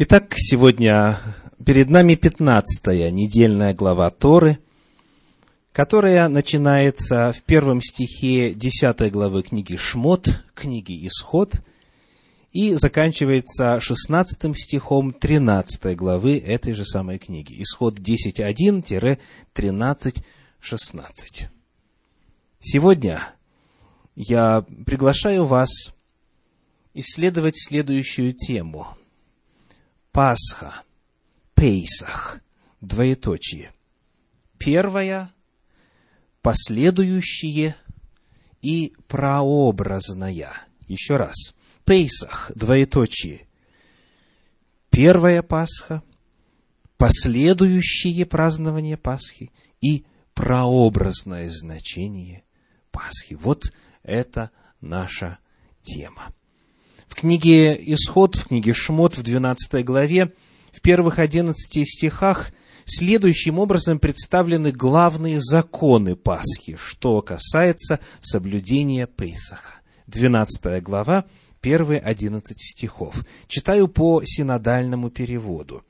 Итак, сегодня перед нами 15-я недельная глава Торы, которая начинается в первом стихе 10 главы книги Шмот, книги Исход, и заканчивается 16 стихом 13 главы этой же самой книги. Исход 10:1-13:16. Сегодня я приглашаю вас исследовать следующую тему. Пасха, Пейсах, двоеточие. Первая, последующие и прообразная. Еще раз. Пейсах, двоеточие. Первая Пасха, последующие празднования Пасхи и прообразное значение Пасхи. Вот это наша тема. В книге Исход, в книге Шмот, в 12 главе, в первых 11 стихах следующим образом представлены главные законы Пасхи, что касается соблюдения Песаха. 12 глава, первые 11 стихов. Читаю по синодальному переводу.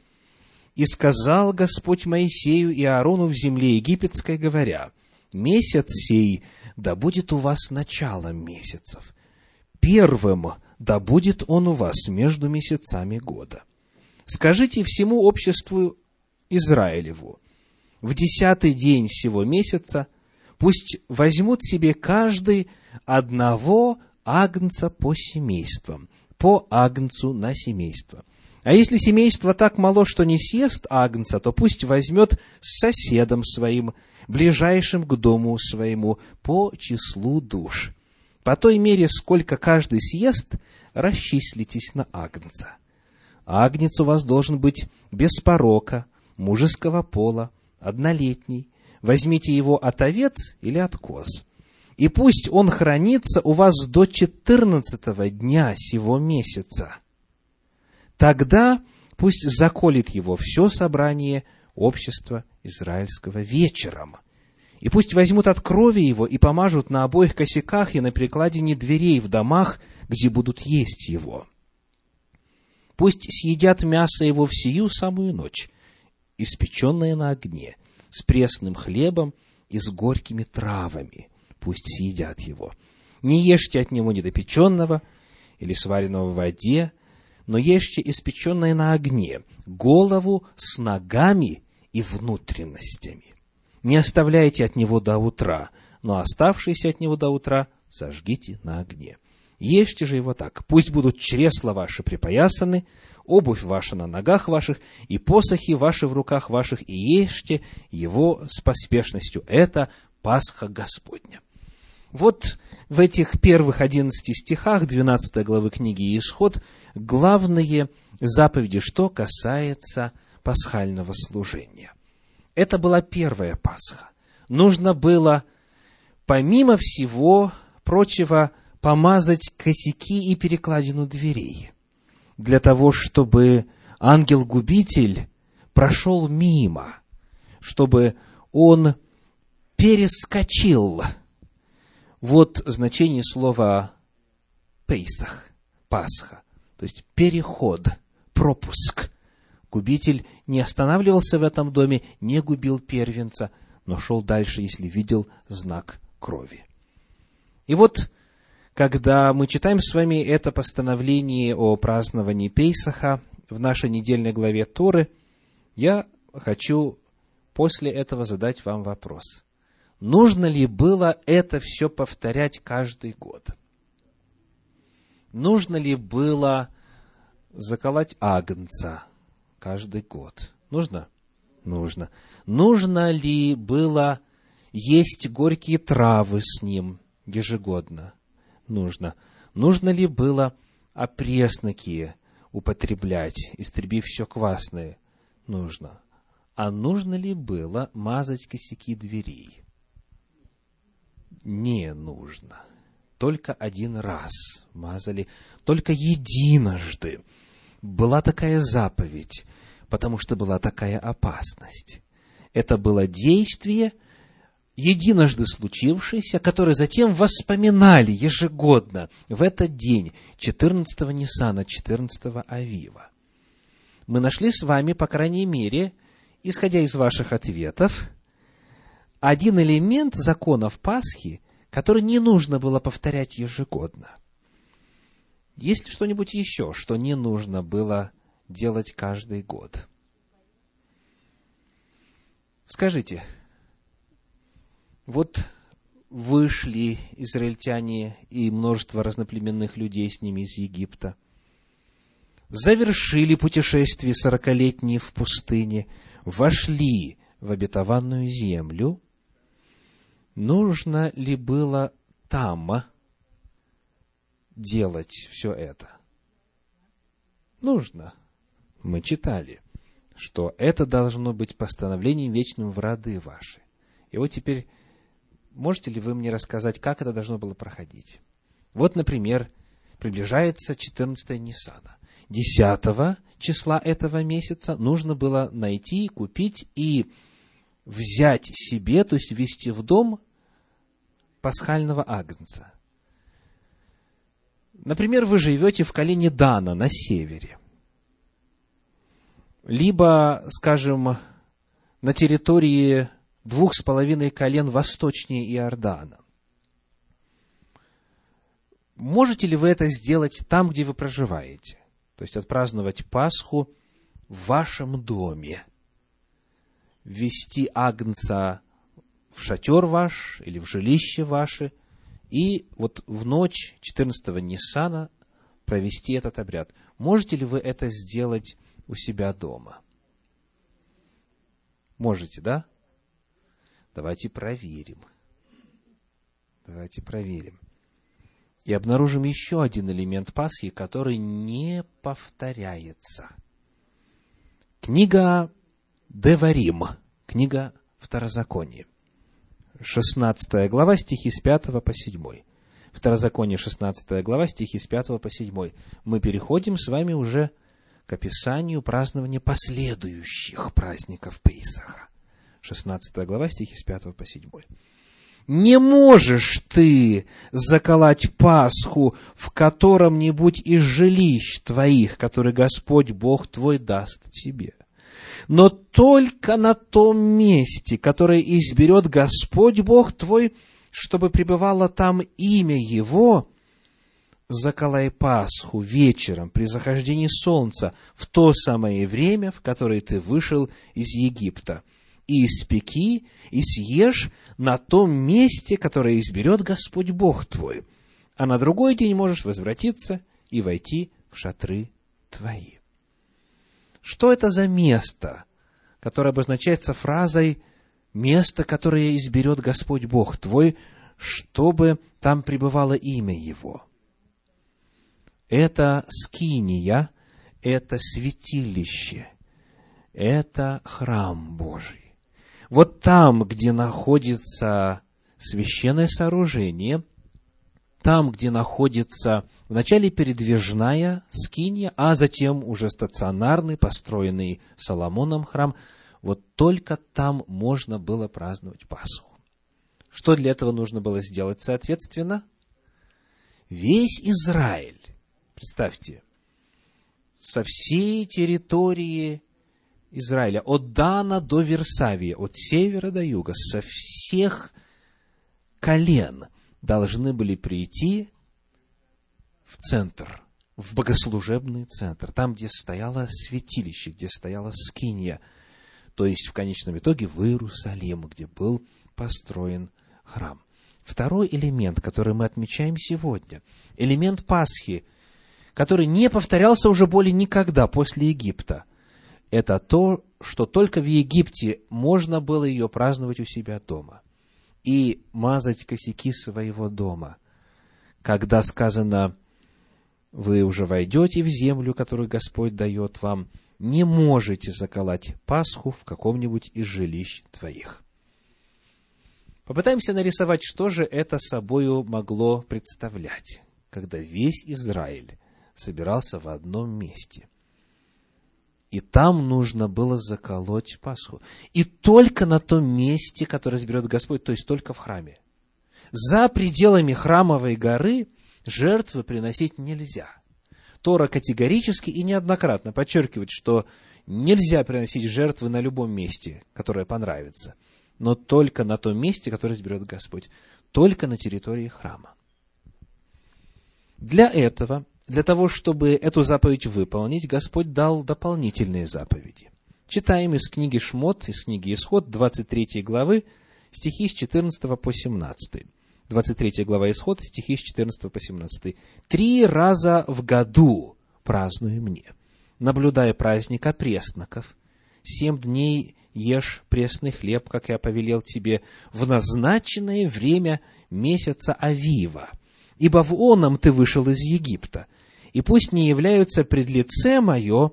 «И сказал Господь Моисею и Аарону в земле египетской, говоря: месяц сей да будет у вас началом месяцев, первым да будет он у вас между месяцами года. Скажите всему обществу Израилеву: в 10-й день сего месяца пусть возьмут себе каждый одного агнца по семействам, по агнцу на семейство. А если семейство так мало, что не съест агнца, то пусть возьмет с соседом своим, ближайшим к дому своему, по числу душ. По той мере, сколько каждый съест, расчислитесь на агнца. Агнец у вас должен быть без порока, мужеского пола, однолетний. Возьмите его от овец или от коз. И пусть он хранится у вас до 14-го дня сего месяца. Тогда пусть заколет его все собрание общества израильского вечером. И пусть возьмут от крови его и помажут на обоих косяках и на перекладине дверей в домах, где будут есть его. Пусть съедят мясо его в сию самую ночь, испеченное на огне, с пресным хлебом и с горькими травами. Пусть съедят его. Не ешьте от него недопеченного или сваренного в воде, но ешьте испеченное на огне, голову с ногами и внутренностями. Не оставляйте от него до утра, но оставшиеся от него до утра сожгите на огне. Ешьте же его так. Пусть будут чресла ваши припоясаны, обувь ваша на ногах ваших, и посохи ваши в руках ваших, и ешьте его с поспешностью. Это Пасха Господня». Вот в этих первых 11 стихах 12 главы книги Исход главные заповеди, что касается пасхального служения. Это была первая Пасха. Нужно было, помимо всего прочего, помазать косяки и перекладину дверей, для того, чтобы ангел-губитель прошел мимо, чтобы он перескочил. Вот значение слова «пейсах», «пасха», то есть переход, пропуск. Губитель не останавливался в этом доме, не губил первенца, но шел дальше, если видел знак крови. И вот, когда мы читаем с вами это постановление о праздновании Пейсаха в нашей недельной главе Торы, я хочу после этого задать вам вопрос. Нужно ли было это все повторять каждый год? Нужно ли было заколоть агнца каждый год? Нужно? Нужно. Нужно ли было есть горькие травы с ним ежегодно? Нужно. Нужно ли было опресноки употреблять, истребив все квасное? Нужно. А нужно ли было мазать косяки дверей? Не нужно. Только один раз мазали, только единожды. Была такая заповедь, потому что была такая опасность. Это было действие, единожды случившееся, которое затем воспоминали ежегодно в этот день, 14-го Нисана, 14-го Авива. мы нашли с вами, по крайней мере, исходя из ваших ответов, один элемент законов Пасхи, который не нужно было повторять ежегодно. Есть ли что-нибудь еще, что не нужно было делать каждый год? Скажите, вот вышли израильтяне и множество разноплеменных людей с ними из Египта, завершили путешествие 40-летнее в пустыне, вошли в обетованную землю. Нужно ли было там делать все это? Нужно. Мы читали, что это должно быть постановлением вечным в роды ваши. И вот теперь можете ли вы мне рассказать, как это должно было проходить? Вот, например, приближается 14 Нисана. 10 числа этого месяца нужно было найти, купить и взять себе, то есть ввести в дом пасхального агнца. Например, вы живете в колене Дана на севере. Либо, скажем, на территории 2,5 колен восточнее Иордана. Можете ли вы это сделать там, где вы проживаете? То есть отпраздновать Пасху в вашем доме, ввести агнца в шатер ваш или в жилище ваше, и вот в ночь 14-го Нисана провести этот обряд. Можете ли вы это сделать у себя дома? Можете, да? Давайте проверим. И обнаружим еще один элемент Пасхи, который не повторяется. Книга Деварим, книга Второзаконие, 16 глава, стихи с 5 по 7. Второзаконие, 16 глава, стихи с 5 по 7. Мы переходим с вами уже к описанию празднования последующих праздников Пейсаха. 16 глава, стихи с 5 по 7. «Не можешь ты заколоть Пасху в котором-нибудь из жилищ твоих, которые Господь Бог твой даст тебе, но только на том месте, которое изберет Господь Бог твой, чтобы пребывало там имя Его, заколай Пасху вечером при захождении солнца в то самое время, в которое ты вышел из Египта. И испеки, и съешь на том месте, которое изберет Господь Бог твой. А на другой день можешь возвратиться и войти в шатры твои». Что это за место, которое обозначается фразой «место, которое изберет Господь Бог твой, чтобы там пребывало имя Его»? Это скиния, это святилище, это храм Божий. Вот там, где находится священное сооружение, там, где находится вначале передвижная скиния, а затем уже стационарный, построенный Соломоном храм, вот только там можно было праздновать Пасху. Что для этого нужно было сделать, соответственно? Весь Израиль, представьте, со всей территории Израиля, от Дана до Вирсавии, от севера до юга, со всех колен должны были прийти в центр, в богослужебный центр, там, где стояло святилище, где стояла скиния, то есть в конечном итоге в Иерусалим, где был построен храм. Второй элемент, который мы отмечаем сегодня, элемент Пасхи, который не повторялся уже более никогда после Египта, это то, что только в Египте можно было ее праздновать у себя дома и мазать косяки своего дома. Когда сказано: «Вы уже войдете в землю, которую Господь дает вам, не можете заколоть Пасху в каком-нибудь из жилищ твоих». Попытаемся нарисовать, что же это собою могло представлять, когда весь Израиль собирался в одном месте. И там нужно было заколоть Пасху. И только на том месте, которое изберет Господь, то есть только в храме. За пределами храмовой горы жертвы приносить нельзя. Тора категорически и неоднократно подчеркивает, что нельзя приносить жертвы на любом месте, которое понравится, но только на том месте, которое изберет Господь, только на территории храма. Для этого, для того, чтобы эту заповедь выполнить, Господь дал дополнительные заповеди. Читаем из книги Шмот, из книги Исход, 23 главы, стихи с 14 по 17. 23 глава Исход, стихи с 14 по 17. «Три раза в году празднуй мне, наблюдая праздник опресноков. 7 дней ешь пресный хлеб, как я повелел тебе, в назначенное время месяца Авива. Ибо в оном ты вышел из Египта, и пусть не являются пред лице мое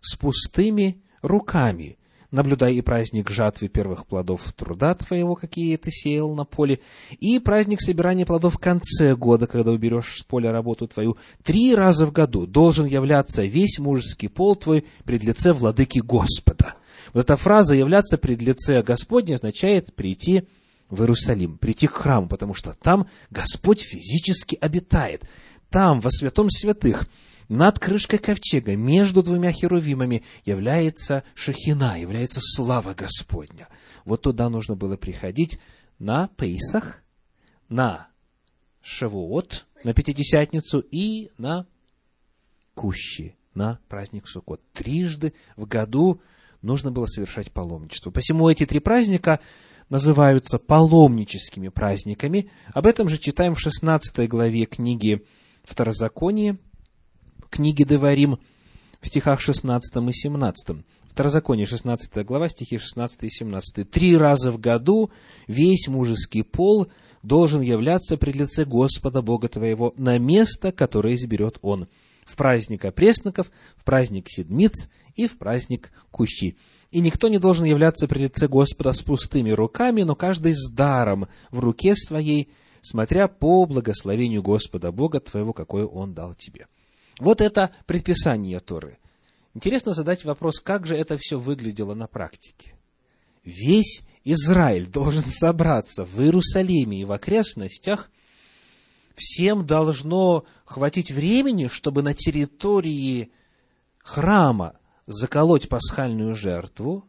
с пустыми руками. Наблюдай и праздник жатвы первых плодов труда твоего, какие ты сеял на поле, и праздник собирания плодов в конце года, когда уберешь с поля работу твою. 3 раза в году должен являться весь мужеский пол твой пред лице владыки Господа». Вот эта фраза «являться пред лице Господне» означает прийти в Иерусалим, прийти к храму, потому что там Господь физически обитает. Там, во святом святых, над крышкой ковчега, между двумя херувимами, является Шехина, является слава Господня. Вот туда нужно было приходить на Пейсах, на Шевуот, на Пятидесятницу и на Кущи, на праздник Сукот. 3 в году нужно было совершать паломничество. Посему эти 3 праздника называются паломническими праздниками. Об этом же читаем в 16 главе книги Второзаконие, книги Деварим, в стихах 16 и 17. Второзаконие, 16 глава, стихи 16 и 17. 3 раза в году весь мужеский пол должен являться пред лице Господа Бога твоего на место, которое изберет Он. В праздник опресноков, в праздник седмиц и в праздник кущи. И никто не должен являться пред лице Господа с пустыми руками, но каждый с даром в руке своей, смотря по благословению Господа Бога твоего, какое Он дал тебе. Вот это предписание Торы. Интересно задать вопрос, как же это все выглядело на практике. Весь Израиль должен собраться в Иерусалиме и в окрестностях. Всем должно хватить времени, чтобы на территории храма заколоть пасхальную жертву.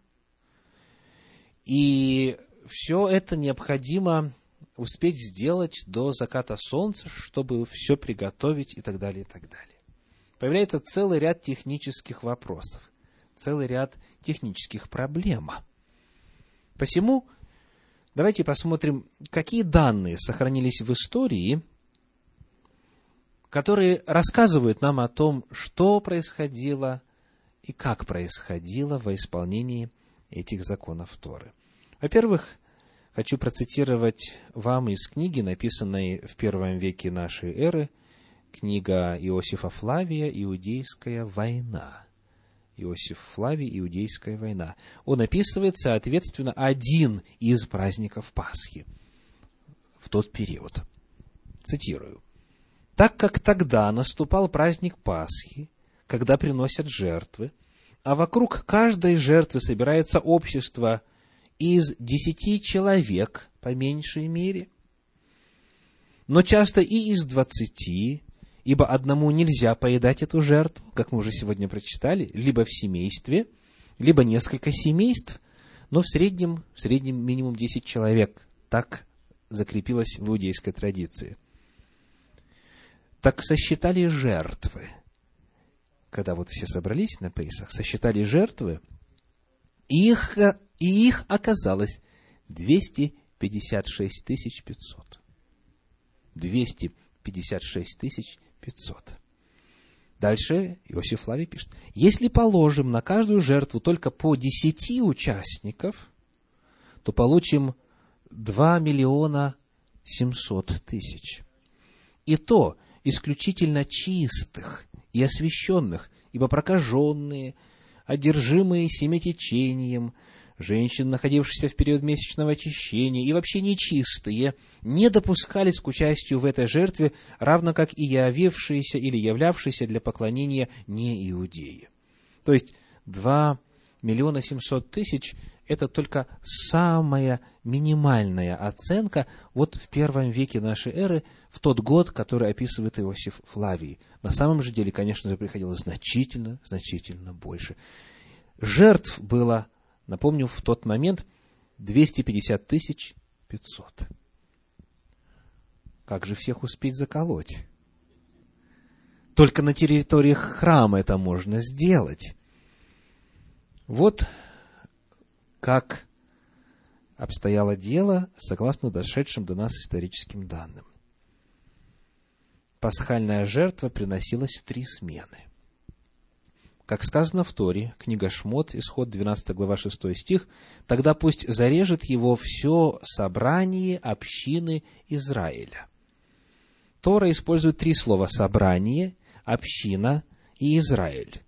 И все это необходимо успеть сделать до заката солнца, чтобы все приготовить и так далее, и так далее. Появляется целый ряд технических вопросов, целый ряд технических проблем. Посему давайте посмотрим, какие данные сохранились в истории, которые рассказывают нам о том, что происходило и как происходило во исполнении этих законов Торы. Во-первых, хочу процитировать вам из книги, написанной в первом веке нашей эры, книга Иосифа Флавия «Иудейская война». Иосиф Флавий «Иудейская война». Он описывает, соответственно, один из праздников Пасхи в тот период. Цитирую. «Так как тогда наступал праздник Пасхи, когда приносят жертвы, а вокруг каждой жертвы собирается общество из 10 человек, по меньшей мере, но часто и из 20, ибо одному нельзя поедать эту жертву, как мы уже сегодня прочитали, либо в семействе, либо несколько семейств, но в среднем минимум 10 человек. Так закрепилось в иудейской традиции. Так сосчитали жертвы, когда вот все собрались на Пейсах, сосчитали жертвы, и их оказалось 256 500. 256 500. Дальше Иосиф Флавий пишет. Если положим на каждую жертву только по 10 участников, то получим 2 миллиона 700 тысяч. И то исключительно чистых и освященных, ибо прокаженные, одержимые семитечением, женщины, находившиеся в период месячного очищения, и вообще нечистые, не допускались к участию в этой жертве, равно как и явившиеся или являвшиеся для поклонения неиудеи. То есть, 2 1 700 000 – это только самая минимальная оценка вот в первом веке нашей эры, в тот год, который описывает Иосиф Флавий. На самом же деле, конечно же, приходилось значительно, значительно больше. Жертв было, напомню, в тот момент 250 500. Как же всех успеть заколоть? Только на территории храма это можно сделать. Вот как обстояло дело, согласно дошедшим до нас историческим данным. Пасхальная жертва приносилась в 3 смены. Как сказано в Торе, книга Шмот, Исход, 12 глава, 6 стих, «Тогда пусть зарежет его все собрание общины Израиля». Тора использует 3 слова: «собрание», «община» и «Израиль».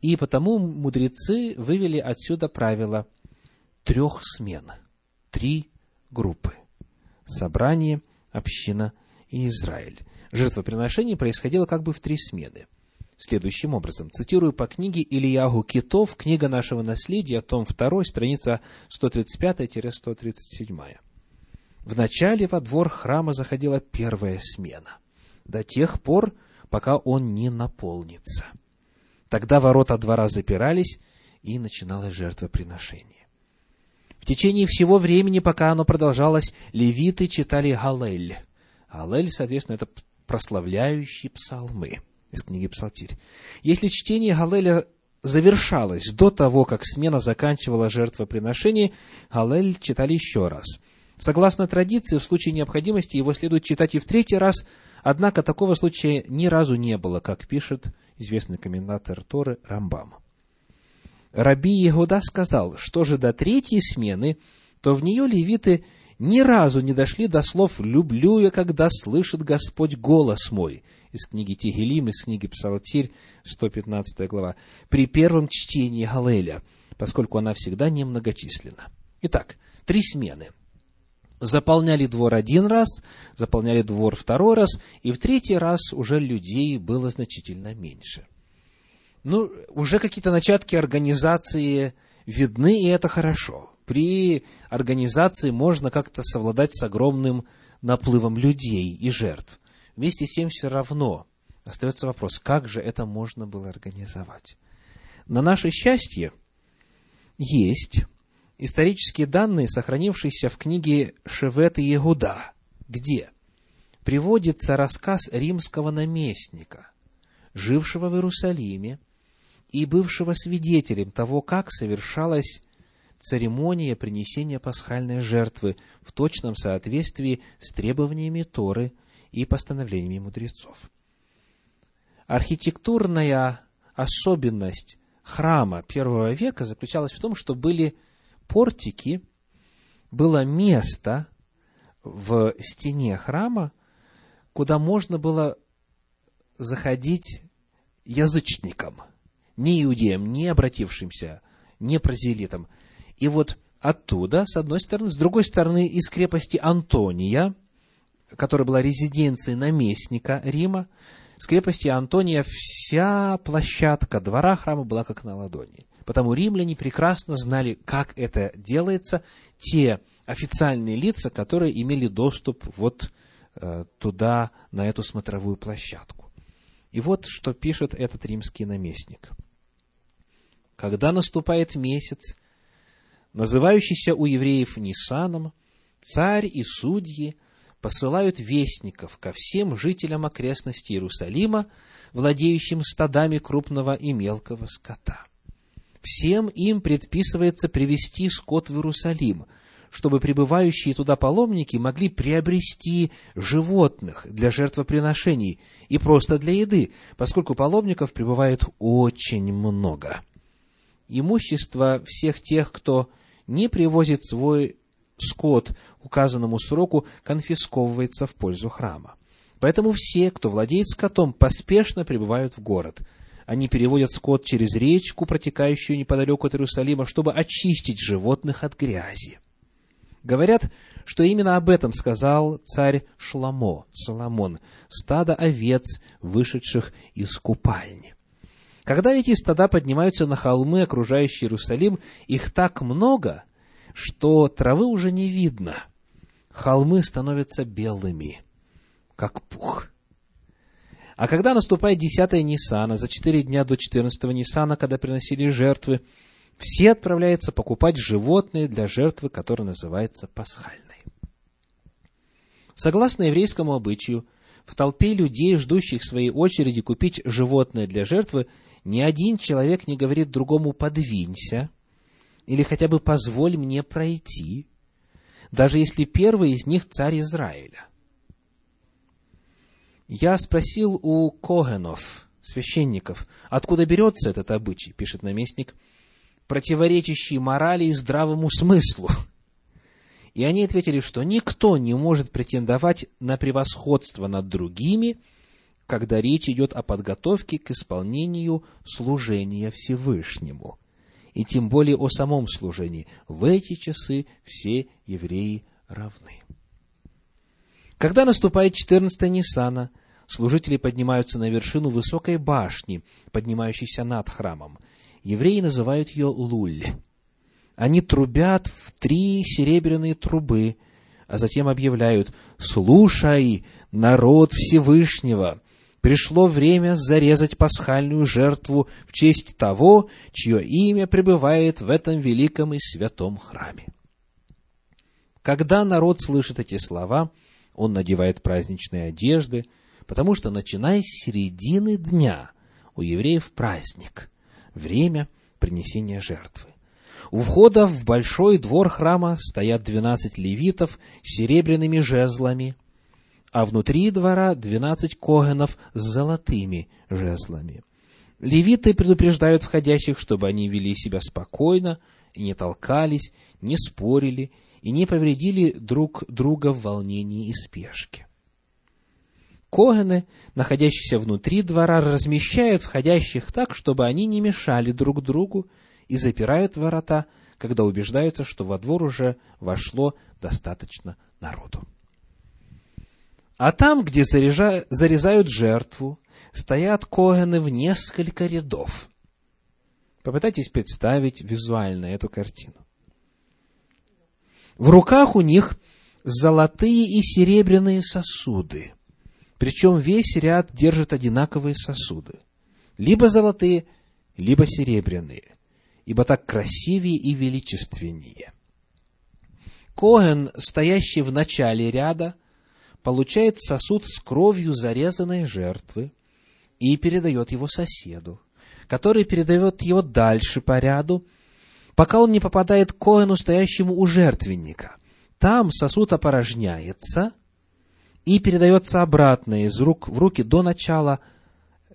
И потому мудрецы вывели отсюда правило 3 смен, 3 группы: «собрание», «община» и «Израиль». Жертвоприношение происходило как бы в 3 смены. Следующим образом, цитирую по книге Элияху Китов, книга нашего наследия, том 2, страница 135-137. Вначале во двор храма заходила 1 смена, до тех пор, пока он не наполнится. Тогда ворота двора запирались, и начиналось жертвоприношение. В течение всего времени, пока оно продолжалось, левиты читали Галель. Галель, соответственно, это прославляющие псалмы из книги Псалтирь. Если чтение Галеля завершалось до того, как смена заканчивала жертвоприношение, Галель читали еще раз. Согласно традиции, в случае необходимости его следует читать и в 3-й раз, однако такого случая ни разу не было, как пишет известный комментатор Торы Рамбам. Раби Йегуда сказал, что же до 3-й смены, то в нее левиты ни разу не дошли до слов «люблю я, когда слышит Господь голос мой» из книги Тегелим, из книги Псалтирь, 115 глава, при первом чтении Галеля, поскольку она всегда немногочисленна. Итак, 3 смены. Заполняли двор 1 раз, заполняли двор 2 раз, и в 3-й раз уже людей было значительно меньше. Уже какие-то начатки организации видны, и это хорошо. При организации можно как-то совладать с огромным наплывом людей и жертв. Вместе с тем все равно остается вопрос, как же это можно было организовать. На наше счастье есть исторические данные, сохранившиеся в книге «Шевет и Егуда», где приводится рассказ римского наместника, жившего в Иерусалиме и бывшего свидетелем того, как совершалась церемония принесения пасхальной жертвы в точном соответствии с требованиями Торы и постановлениями мудрецов. Архитектурная особенность храма первого века заключалась в том, что были портики, было место в стене храма, куда можно было заходить язычникам, не иудеям, не обратившимся, не прозелитам. И вот оттуда, с одной стороны, с другой стороны, из крепости Антония, которая была резиденцией наместника Рима, с крепости Антония вся площадка двора храма была как на ладони. Потому римляне прекрасно знали, как это делается, те официальные лица, которые имели доступ вот туда, на эту смотровую площадку. И вот что пишет этот римский наместник. «Когда наступает месяц, называющийся у евреев Нисаном, царь и судьи посылают вестников ко всем жителям окрестностей Иерусалима, владеющим стадами крупного и мелкого скота. Всем им предписывается привести скот в Иерусалим, чтобы прибывающие туда паломники могли приобрести животных для жертвоприношений и просто для еды, поскольку паломников прибывает очень много. Имущество всех тех, кто не привозит свой скот к указанному сроку, конфисковывается в пользу храма. Поэтому все, кто владеет скотом, поспешно прибывают в город. Они переводят скот через речку, протекающую неподалеку от Иерусалима, чтобы очистить животных от грязи. Говорят, что именно об этом сказал царь Шломо, Соломон, стадо овец, вышедших из купальни. Когда эти стада поднимаются на холмы, окружающие Иерусалим, их так много, что травы уже не видно. Холмы становятся белыми, как пух. А когда наступает 10-е Нисана, за 4 дня до 14-го Нисана, когда приносили жертвы, все отправляются покупать животные для жертвы, которая называется пасхальной. Согласно еврейскому обычаю, в толпе людей, ждущих своей очереди купить животное для жертвы, ни один человек не говорит другому «подвинься» или хотя бы «позволь мне пройти», даже если первый из них царь Израиля. Я спросил у Коэнов, священников, откуда берется этот обычай, пишет наместник, противоречащий морали и здравому смыслу. И они ответили, что никто не может претендовать на превосходство над другими, когда речь идет о подготовке к исполнению служения Всевышнему, и тем более о самом служении. В эти часы все евреи равны. Когда наступает 14-е Нисана, служители поднимаются на вершину высокой башни, поднимающейся над храмом. Евреи называют ее Луль. Они трубят в 3 серебряные трубы, а затем объявляют: «Слушай, народ Всевышнего, пришло время зарезать пасхальную жертву в честь того, чье имя пребывает в этом великом и святом храме». Когда народ слышит эти слова, он надевает праздничные одежды, потому что, начиная с середины дня, у евреев праздник, время принесения жертвы. У входа в большой двор храма стоят 12 левитов с серебряными жезлами, а внутри двора 12 коэнов с золотыми жезлами. Левиты предупреждают входящих, чтобы они вели себя спокойно и не толкались, не спорили и не повредили друг друга в волнении и спешке. Коэны, находящиеся внутри двора, размещают входящих так, чтобы они не мешали друг другу, и запирают ворота, когда убеждаются, что во двор уже вошло достаточно народу. А там, где зарезают жертву, стоят коэны в несколько рядов. Попытайтесь представить визуально эту картину. В руках у них золотые и серебряные сосуды, причем весь ряд держит одинаковые сосуды, либо золотые, либо серебряные, ибо так красивее и величественнее. Коэн, стоящий в начале ряда, получает сосуд с кровью зарезанной жертвы и передает его соседу, который передает его дальше по ряду, пока он не попадает к коэну, стоящему у жертвенника. Там сосуд опорожняется и передается обратно из рук в руки до начала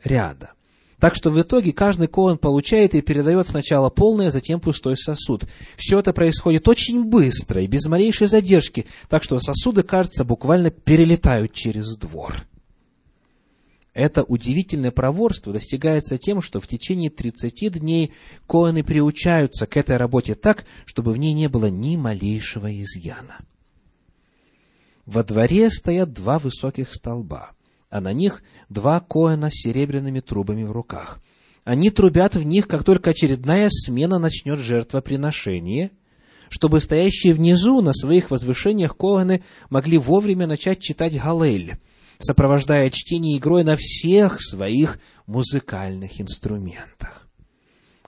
ряда. Так что в итоге каждый коэн получает и передает сначала полный, а затем пустой сосуд. Все это происходит очень быстро и без малейшей задержки, так что сосуды, кажется, буквально перелетают через двор. Это удивительное проворство достигается тем, что в течение 30 дней коэны приучаются к этой работе так, чтобы в ней не было ни малейшего изъяна. Во дворе стоят 2 высоких столба, а на них 2 коэна с серебряными трубами в руках. Они трубят в них, как только очередная смена начнет жертвоприношение, чтобы стоящие внизу на своих возвышениях коэны могли вовремя начать читать Галель, сопровождая чтение игрой на всех своих музыкальных инструментах,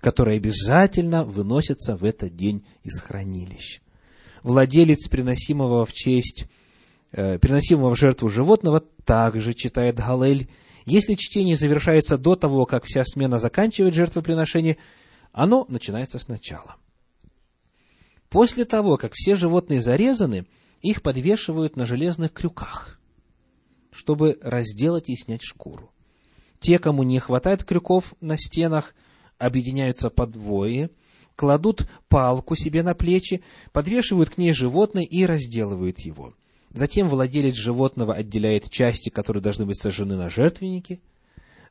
которые обязательно выносятся в этот день из хранилищ. Владелец приносимого в жертву животного также читает Галель. Если чтение завершается до того, как вся смена заканчивает жертвоприношение, оно начинается сначала. После того, как все животные зарезаны, их подвешивают на железных крюках, чтобы разделать и снять шкуру. Те, кому не хватает крюков на стенах, объединяются подвое, кладут палку себе на плечи, подвешивают к ней животное и разделывают его. Затем владелец животного отделяет части, которые должны быть сожжены на жертвеннике,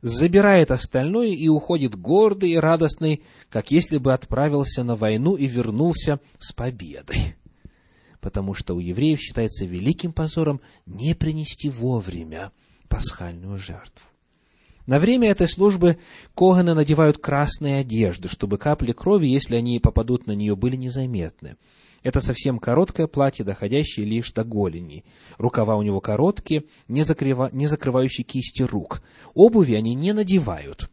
забирает остальное и уходит гордый и радостный, как если бы отправился на войну и вернулся с победой. Потому что у евреев считается великим позором не принести вовремя пасхальную жертву. На время этой службы Коганы надевают красные одежды, чтобы капли крови, если они попадут на нее, были незаметны. Это совсем короткое платье, доходящее лишь до голени. Рукава у него короткие, не закрывающие кисти рук. Обуви они не надевают,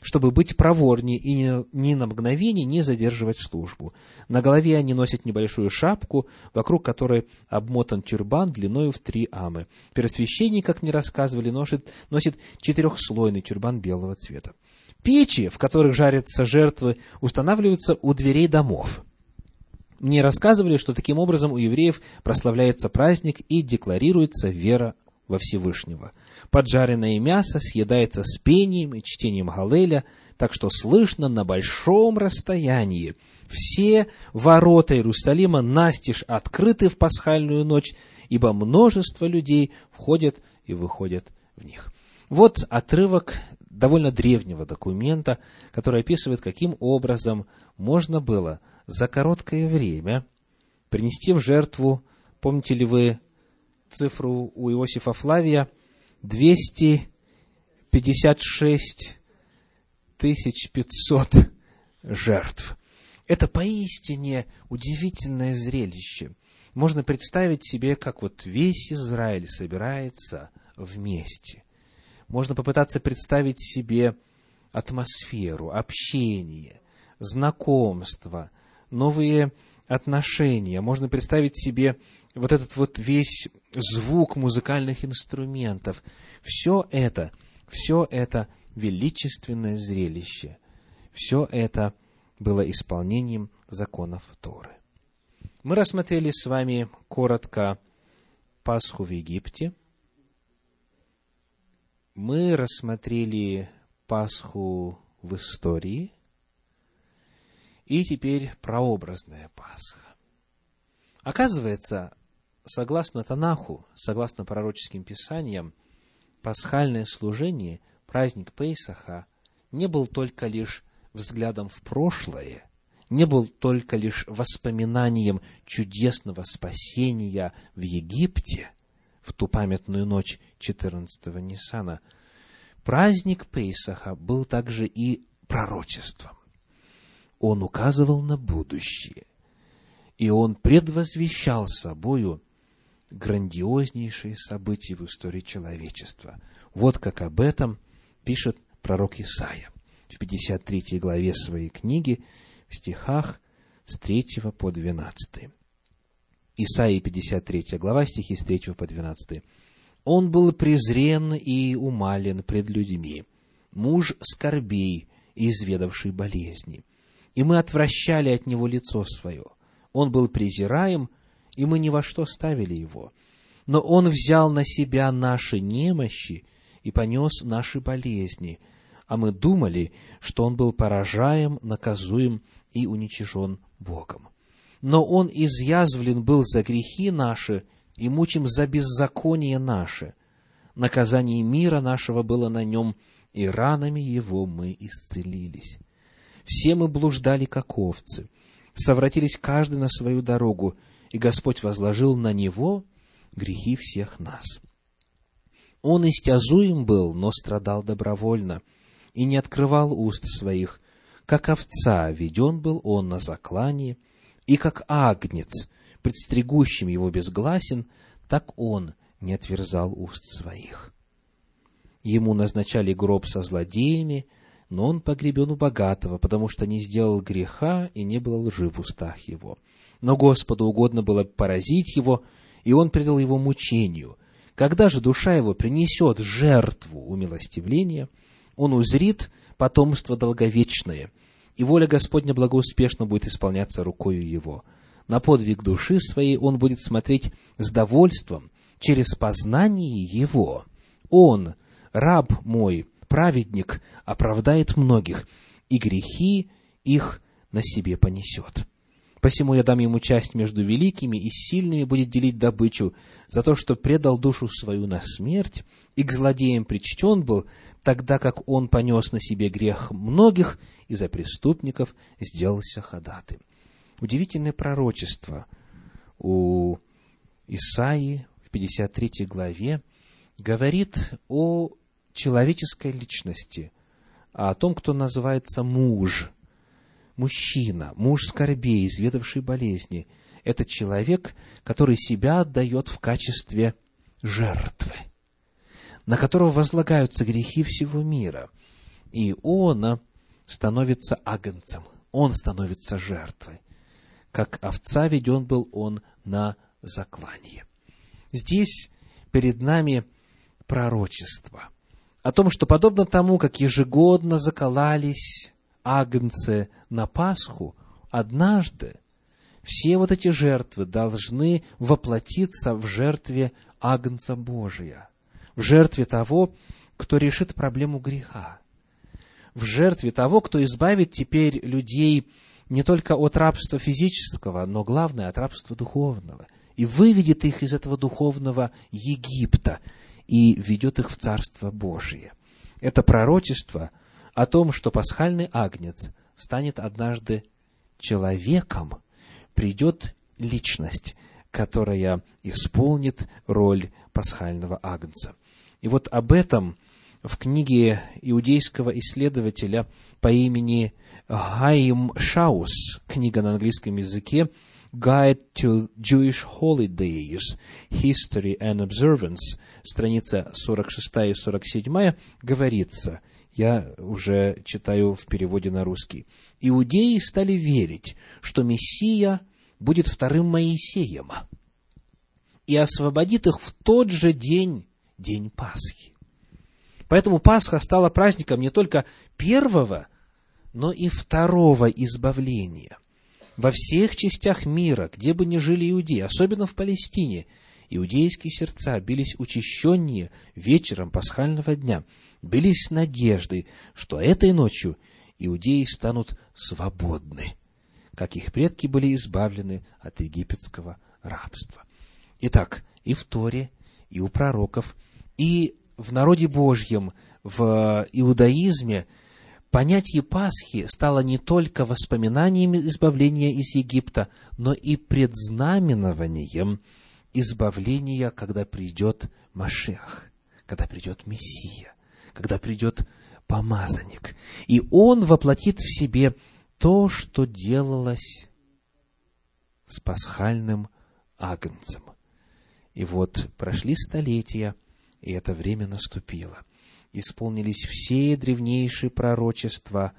чтобы быть проворнее и ни на мгновение не задерживать службу. На голове они носят небольшую шапку, вокруг которой обмотан тюрбан длиною в 3 амы. Первосвященник, как мне рассказывали, носит 4-слойный тюрбан белого цвета. Печи, в которых жарятся жертвы, устанавливаются у дверей домов. Мне рассказывали, что таким образом у евреев прославляется праздник и декларируется вера во Всевышнего. Поджаренное мясо съедается с пением и чтением Галеля, так что слышно на большом расстоянии. Все ворота Иерусалима настежь открыты в пасхальную ночь, ибо множество людей входят и выходят в них. Вот отрывок довольно древнего документа, который описывает, каким образом можно было за короткое время принести в жертву, помните ли вы цифру у Иосифа Флавия, 256 500 жертв. Это поистине удивительное зрелище. Можно представить себе, как вот весь Израиль собирается вместе. Можно попытаться представить себе атмосферу, общение, знакомство, новые отношения. Можно представить себе вот этот вот весь звук музыкальных инструментов. Все это величественное зрелище. Все это было исполнением законов Торы. Мы рассмотрели с вами коротко Пасху в Египте. Мы рассмотрели Пасху в истории. И теперь прообразная Пасха. Оказывается, согласно Танаху, согласно пророческим писаниям, пасхальное служение, праздник Пейсаха, не был только лишь взглядом в прошлое, не был только лишь воспоминанием чудесного спасения в Египте в ту памятную ночь 14-го Нисана. Праздник Пейсаха был также и пророчеством. Он указывал на будущее, и он предвозвещал собою грандиознейшие события в истории человечества. Вот как об этом пишет пророк Исаия в 53 главе своей книги, в стихах с 3 по 12. Исаия 53 глава, стихи с 3 по 12. «Он был презрен и умален пред людьми, муж скорбей, изведавший болезни. И мы отвращали от него лицо свое. Он был презираем, и мы ни во что ставили его. Но он взял на себя наши немощи и понес наши болезни. А мы думали, что он был поражаем, наказуем и уничижен Богом. Но он изъязвлен был за грехи наши и мучим за беззаконие наше. Наказание мира нашего было на нем, и ранами его мы исцелились». Все мы блуждали, как овцы, совратились каждый на свою дорогу, и Господь возложил на него грехи всех нас. Он истязуем был, но страдал добровольно, и не открывал уст своих. Как овца веден был он на заклание, и как агнец, предстригущим его безгласен, так он не отверзал уст своих. Ему назначали гроб со злодеями, но он погребен у богатого, потому что не сделал греха и не было лжи в устах его. Но Господу угодно было поразить его, и он предал его мучению. Когда же душа его принесет жертву умилостивления, он узрит потомство долговечное, и воля Господня благоуспешно будет исполняться рукою его. На подвиг души своей он будет смотреть с довольством через познание его. Он, раб мой, праведник, оправдает многих, и грехи их на себе понесет. Посему я дам ему часть между великими и сильными, будет делить добычу за то, что предал душу свою на смерть, и к злодеям причтен был, тогда как он понес на себе грех многих, и за преступников сделался ходатай». Удивительное пророчество у Исаии в 53 главе говорит о человеческой личности, а о том, кто называется муж, мужчина, муж скорбей, изведавший болезни. Это человек, который себя отдает в качестве жертвы, на которого возлагаются грехи всего мира. И он становится агнцем, он становится жертвой. Как овца веден был он на заклание. Здесь перед нами пророчество о том, что подобно тому, как ежегодно заколались агнцы на Пасху, однажды все вот эти жертвы должны воплотиться в жертве агнца Божия, в жертве того, кто решит проблему греха, в жертве того, кто избавит теперь людей не только от рабства физического, но, главное, от рабства духовного, и выведет их из этого духовного Египта и ведет их в Царство Божие. Это пророчество о том, что пасхальный агнец станет однажды человеком, придет личность, которая исполнит роль пасхального агнца. И вот об этом в книге иудейского исследователя по имени Хаим Шаусс, книга на английском языке «Guide to Jewish Holidays, History and Observance», страница 46 и 47, говорится, я уже читаю в переводе на русский: «Иудеи стали верить, что Мессия будет вторым Моисеем и освободит их в тот же день, день Пасхи». Поэтому Пасха стала праздником не только первого, но и второго избавления. Во всех частях мира, где бы ни жили иудеи, особенно в Палестине, иудейские сердца бились учащеннее вечером пасхального дня, бились с надеждой, что этой ночью иудеи станут свободны, как их предки были избавлены от египетского рабства. Итак, и в Торе, и у пророков, и в народе Божьем, в иудаизме понятие Пасхи стало не только воспоминанием избавления из Египта, но и предзнаменованием избавления, когда придет Машех, когда придет Мессия, когда придет помазанник. И он воплотит в себе то, что делалось с пасхальным агнцем. И вот прошли столетия, и это время наступило. Исполнились все древнейшие пророчества,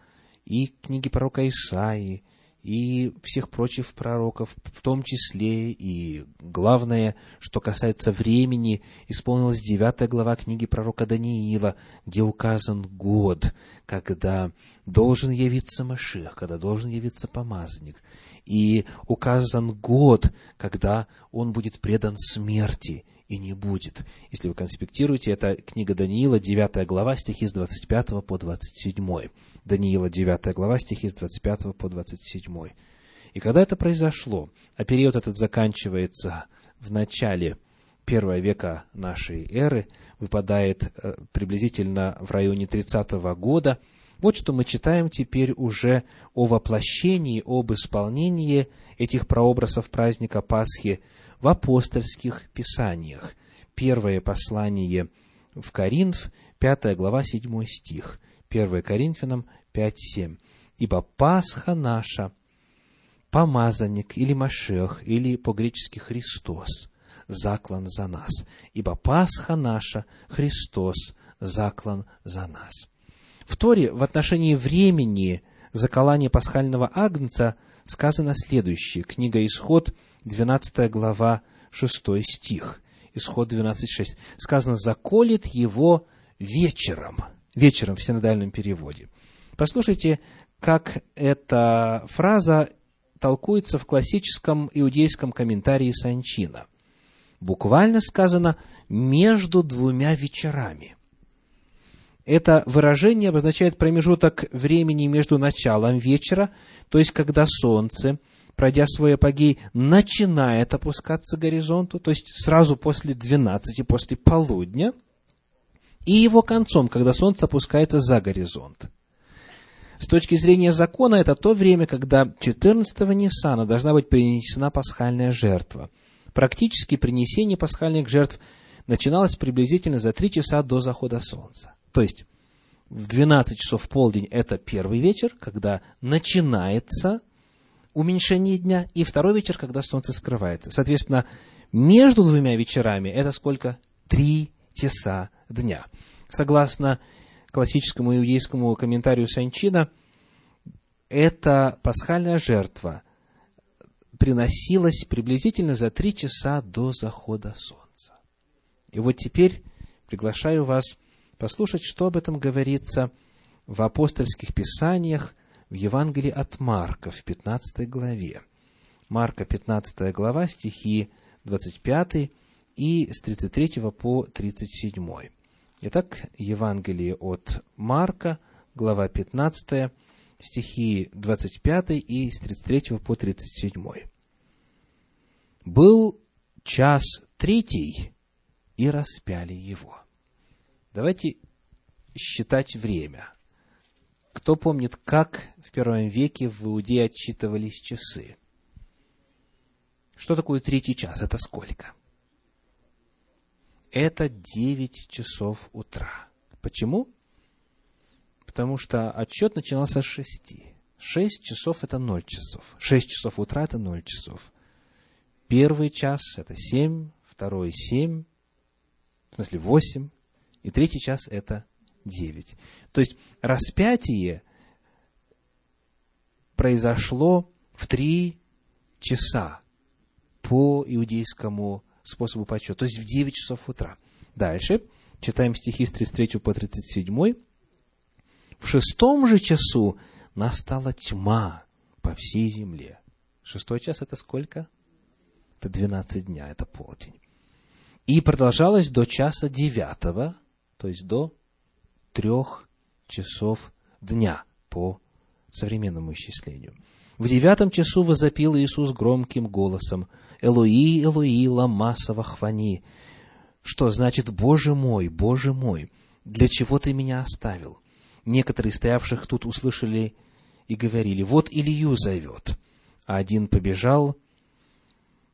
и книги пророка Исаии, и всех прочих пророков, в том числе, и главное, что касается времени, исполнилась 9 глава книги пророка Даниила, где указан год, когда должен явиться Машех, когда должен явиться помазанник, и указан год, когда он будет предан смерти, и не будет. Если вы конспектируете, это книга Даниила, 9 глава, стихи с 25 по 27. Даниила, 9 глава, стихи с 25 по 27. И когда это произошло, а период этот заканчивается в начале 1 века нашей эры, выпадает приблизительно в районе 30-го года, вот что мы читаем теперь уже о воплощении, об исполнении этих прообразов праздника Пасхи в апостольских писаниях. Первое послание в Коринф, 5 глава, 7 стих. 1 Коринфянам 5:7. «Ибо Пасха наша, помазанник или Машех, или по-гречески Христос, заклан за нас. Ибо Пасха наша, Христос, заклан за нас». В Торе в отношении времени заколания пасхального агнца сказано следующее. Книга Исход, 12 глава, 6 стих. Исход 12:6. Сказано: «Заколет его вечером». Вечером в синодальном переводе. Послушайте, как эта фраза толкуется в классическом иудейском комментарии Санчина. Буквально сказано «между двумя вечерами». Это выражение обозначает промежуток времени между началом вечера, то есть когда солнце, пройдя свой апогей, начинает опускаться к горизонту, то есть сразу после 12, после полудня, и его концом, когда солнце опускается за горизонт. С точки зрения закона, это то время, когда 14-го Нисана должна быть принесена пасхальная жертва. Практически принесение пасхальных жертв начиналось приблизительно за 3 часа до захода солнца. То есть в 12 часов в полдень это первый вечер, когда начинается уменьшение дня, и второй вечер, когда солнце скрывается. Соответственно, между двумя вечерами это сколько? 3 часа дня. Согласно классическому иудейскому комментарию Санчина, эта пасхальная жертва приносилась приблизительно за 3 часа до захода солнца. И вот теперь приглашаю вас послушать, что об этом говорится в апостольских писаниях в Евангелии от Марка в 15 главе. Марка 15 глава, стихи 25 и с 33 по 37. Итак, Евангелие от Марка, глава 15, стихи 25 и с 33 по 37. «Был час третий, и распяли его». Давайте считать время. Кто помнит, как в первом веке в Иудее отсчитывались часы? Что такое третий час? Это сколько? Это 9 часов утра. Почему? Потому что отсчет начинался с 6. 6 часов – это 0 часов. 6 часов утра – это 0 часов. Первый час – это 7, второй – 7, в смысле 8, и третий час – это 9. То есть распятие произошло в 3 часа по иудейскому способу подсчета, то есть в 9 часов утра. Дальше читаем стихи с 33 по 37. В 6 же часу настала тьма по всей земле. 6 час это сколько? Это 12 дня, это полдень. И продолжалось до часа 9, то есть до 3 часов дня по современному исчислению. В 9 часу возопил Иисус громким голосом: «Элои, Элои, лама савахвани», что значит Боже мой, для чего ты меня оставил?» Некоторые стоявших тут услышали и говорили: «Вот Илью зовет». А один побежал,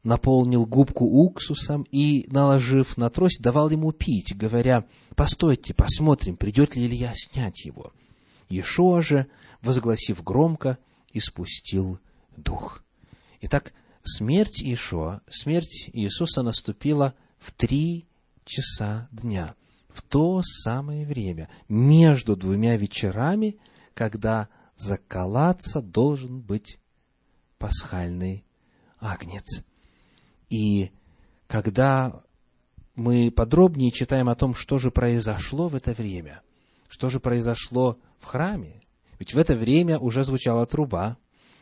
наполнил губку уксусом и, наложив на трость, давал ему пить, говоря: «Постойте, посмотрим, придет ли Илья снять его». Иешуа же, возгласив громко, испустил дух. Итак, смерть Иешуа, смерть Иисуса наступила в 3 часа дня, в то самое время, между двумя вечерами, когда заколоться должен быть пасхальный агнец. И когда мы подробнее читаем о том, что же произошло в это время, что же произошло в храме, ведь в это время уже звучала труба.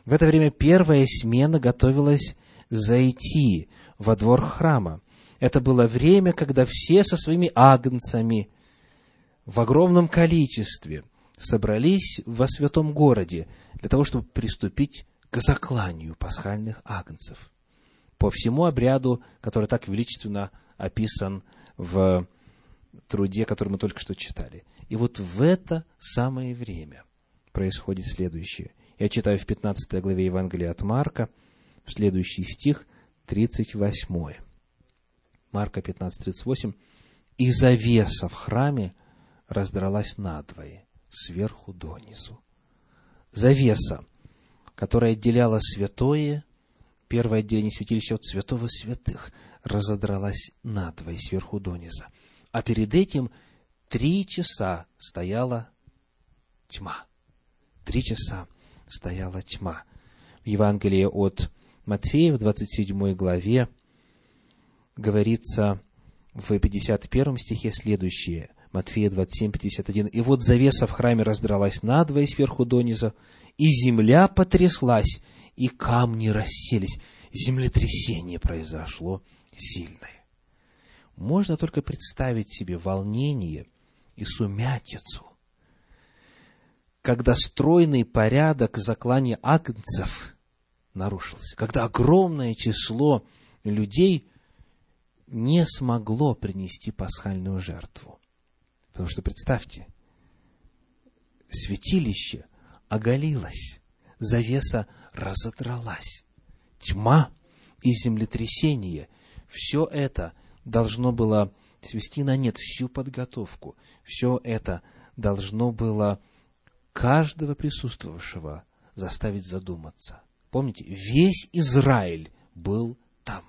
В это время первая смена готовилась зайти во двор храма. Это было время, когда все со своими агнцами в огромном количестве собрались во святом городе для того, чтобы приступить к закланию пасхальных агнцев по всему обряду, который так величественно описан в труде, который мы только что читали. И вот в это самое время происходит следующее. Я читаю в 15 главе Евангелия от Марка, следующий стих, 38. Марка 15, 38. «И завеса в храме раздралась надвое, сверху донизу». Завеса, которая отделяла святое, первое отделение святилища от святого святых, разодралась надвое, сверху донизу. А перед этим 3 часа стояла тьма. 3 часа стояла тьма. В Евангелии от Матфея, в 27 главе, говорится в 51 стихе следующее, Матфея 27, 51. «И вот завеса в храме раздралась надвое сверху донизу, и земля потряслась, и камни расселись». Землетрясение произошло сильное. Можно только представить себе волнение и сумятицу, когда стройный порядок заклания агнцев нарушился, когда огромное число людей не смогло принести пасхальную жертву. Потому что, представьте, святилище оголилось, завеса разодралась, тьма и землетрясение. Все это должно было свести на нет всю подготовку. Все это должно было каждого присутствовавшего заставить задуматься. Помните, весь Израиль был там.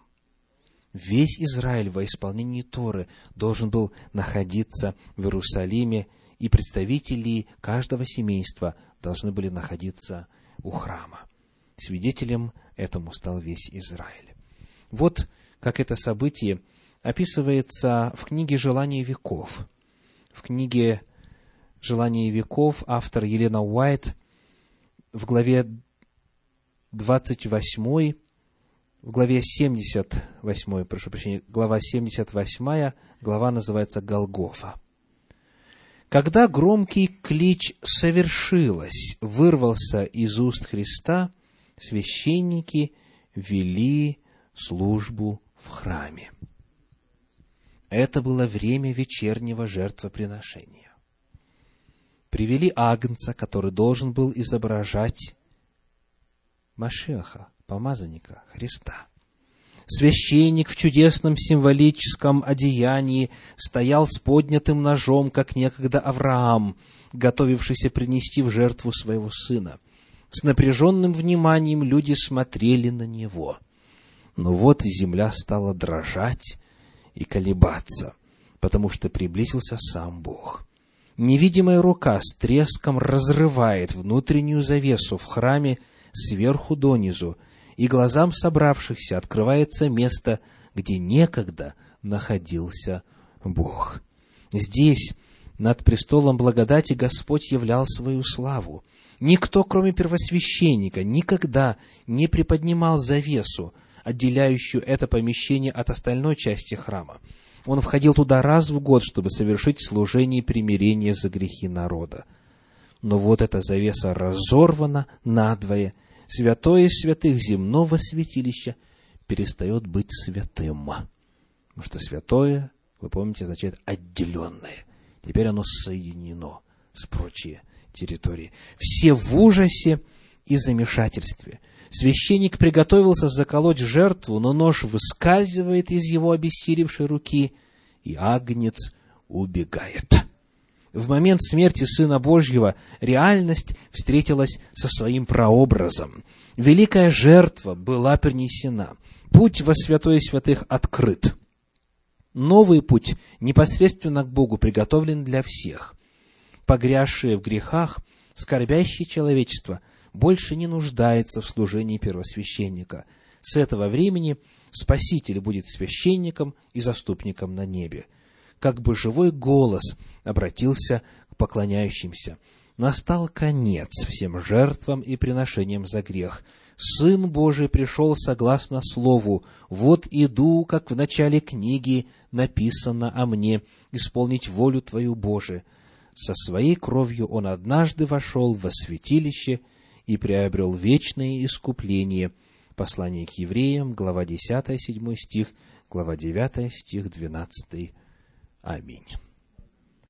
Весь Израиль во исполнении Торы должен был находиться в Иерусалиме, и представители каждого семейства должны были находиться у храма. Свидетелем этому стал весь Израиль. Вот как это событие описывается в книге «Желание веков». В книге «Желание веков» автор Елена Уайт в главе 28, в главе 78, глава 78, глава называется «Голгофа». «Когда громкий клич «совершилось» вырвался из уст Христа, священники вели службу в храме». Это было время вечернего жертвоприношения. Привели агнца, который должен был изображать Машеха, помазанника Христа. Священник в чудесном символическом одеянии стоял с поднятым ножом, как некогда Авраам, готовившийся принести в жертву своего сына. С напряженным вниманием люди смотрели на него. Но вот земля стала дрожать и колебаться, потому что приблизился сам Бог. Невидимая рука с треском разрывает внутреннюю завесу в храме сверху донизу, и глазам собравшихся открывается место, где некогда находился Бог. Здесь, над престолом благодати, Господь являл свою славу. Никто, кроме первосвященника, никогда не приподнимал завесу, отделяющую это помещение от остальной части храма. Он входил туда раз в год, чтобы совершить служение примирения за грехи народа. Но вот эта завеса разорвана надвое. Святое из святых земного святилища перестает быть святым. Потому что святое, вы помните, означает отделенное. Теперь оно соединено с прочей территорией. Все в ужасе и замешательстве. Священник приготовился заколоть жертву, но нож выскальзывает из его обессилевшей руки, и агнец убегает. В момент смерти Сына Божьего реальность встретилась со своим прообразом. Великая жертва была принесена. Путь во святое святых открыт. Новый путь непосредственно к Богу приготовлен для всех. Погрязшие в грехах, скорбящие человечество больше не нуждается в служении первосвященника. С этого времени Спаситель будет священником и заступником на небе. Как бы живой голос обратился к поклоняющимся. Настал конец всем жертвам и приношениям за грех. Сын Божий пришел согласно слову. Вот иду, как в начале книги написано о мне, исполнить волю Твою, Боже. Со своей кровью Он однажды вошел во святилище и приобрел вечное искупление. Послание к евреям, глава 10, 7 стих, глава 9, стих 12. Аминь.